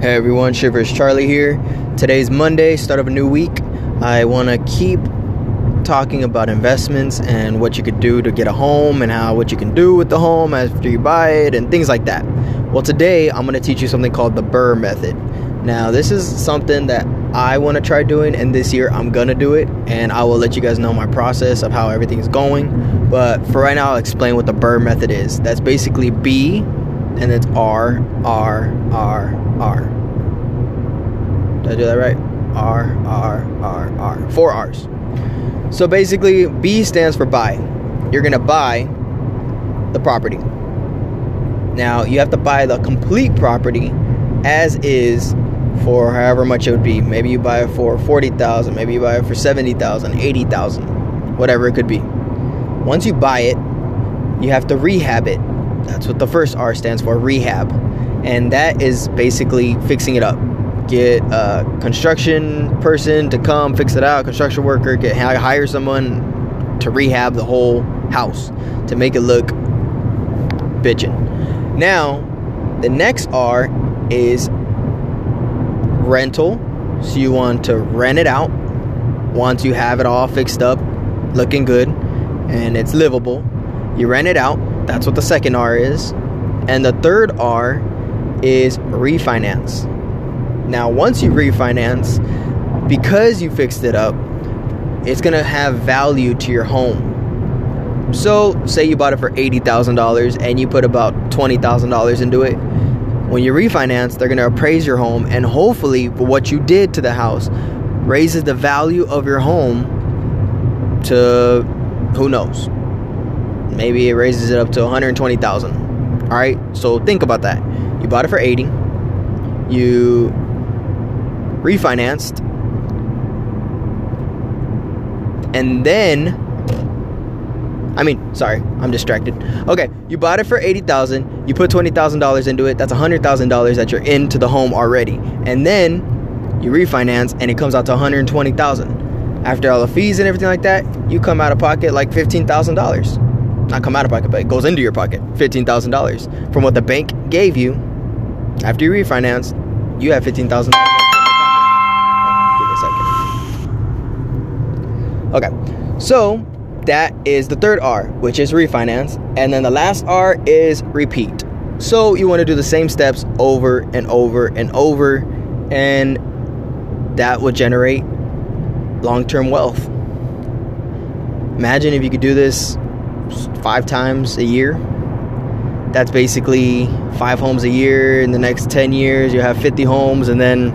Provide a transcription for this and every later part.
Hey everyone, Shivers Charlie here. Today's Monday, start of a new week. I want to keep talking about investments and what you could do to get a home and what you can do with the home after you buy it and things like that. Well, today I'm going to teach you something called the BRRRR method. Now, this is something that I want to try doing, and this year I'm going to do it, and I will let you guys know my process of how everything's going. But for right now, I'll explain what the BRRRR method is. That's basically B, and it's R, R, R, R. Did I do that right? R, R, R, R. 4 R's. So basically, B stands for buy. You're going to buy the property. Now, you have to buy the complete property as is for however much it would be. Maybe you buy it for $40,000. Maybe you buy it for $70,000, $80,000, whatever it could be. Once you buy it, you have to rehab it. That's what the first R stands for, rehab. And that is basically fixing it up. Get a construction person to come fix it out, construction worker, hire someone to rehab the whole house to make it look bitchin'. Now, the next R is rental. So you want to rent it out once you have it all fixed up, looking good, and it's livable. You rent it out. That's what the second R is. And the third R is refinance. Now, once you refinance, because you fixed it up, it's going to have value to your home. So, say you bought it for $80,000 and you put about $20,000 into it. When you refinance, they're going to appraise your home, and hopefully what you did to the house raises the value of your home to, who knows, maybe it raises it up to $120,000. All right, so think about that. You bought it for $80,000, you refinanced, and then, you bought it for $80,000, you put $20,000 into it, that's $100,000 that you're into the home already, and then you refinance, and it comes out to $120,000. After all the fees and everything like that, you come out of pocket like $15,000. Not come out of pocket, but it goes into your pocket, $15,000 from what the bank gave you. After you refinance, you have $15,000. Okay, so that is the third R, which is refinance, and then the last R is repeat. So you want to do the same steps over and over and over, and that will generate long-term wealth. Imagine if you could do this 5 times a year. That's basically 5 homes a year. In the next 10 years, you have 50 homes, and then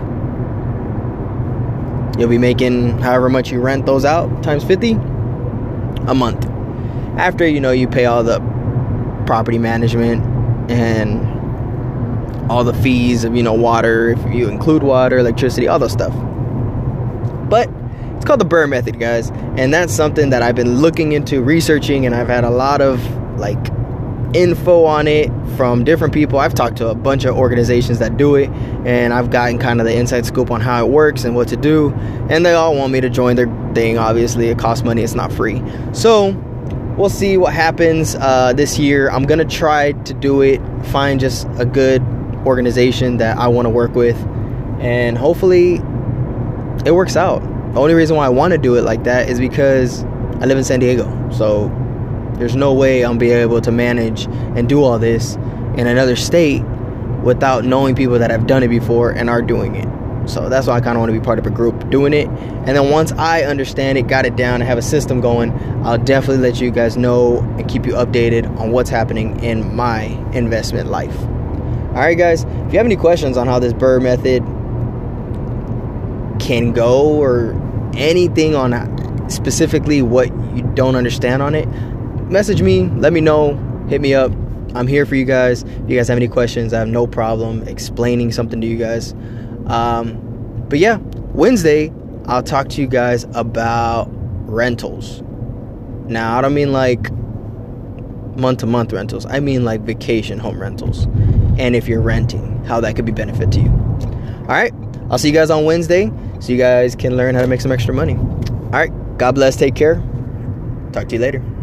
you'll be making however much you rent those out times 50 a month. After, you pay all the property management and all the fees of, water, if you include water, electricity, all those stuff. But it's called the BRRRR method, guys, and that's something that I've been looking into, researching, and I've had a lot of info on it from different people. I've talked to a bunch of organizations that do it, and I've gotten kind of the inside scoop on how it works and what to do, and they all want me to join their thing. Obviously, it costs money. It's not free. So we'll see what happens this year. I'm going to try to do it, find just a good organization that I want to work with, and hopefully it works out. The only reason why I want to do it like that is because I live in San Diego. So there's no way I'm be able to manage and do all this in another state without knowing people that have done it before and are doing it. So that's why I kind of want to be part of a group doing it. And then once I understand it, got it down, and have a system going, I'll definitely let you guys know and keep you updated on what's happening in my investment life. All right, guys, if you have any questions on how this BRRRR method can go or anything on specifically what you don't understand on it, message me, let me know, hit me up. I'm here for you guys. If you guys have any questions, I have no problem explaining something to you guys. But yeah, Wednesday, I'll talk to you guys about rentals. Now, I don't mean month-to-month rentals. I mean vacation home rentals. And if you're renting, how that could be benefit to you. All right, I'll see you guys on Wednesday, so you guys can learn how to make some extra money. All right, God bless, take care. Talk to you later.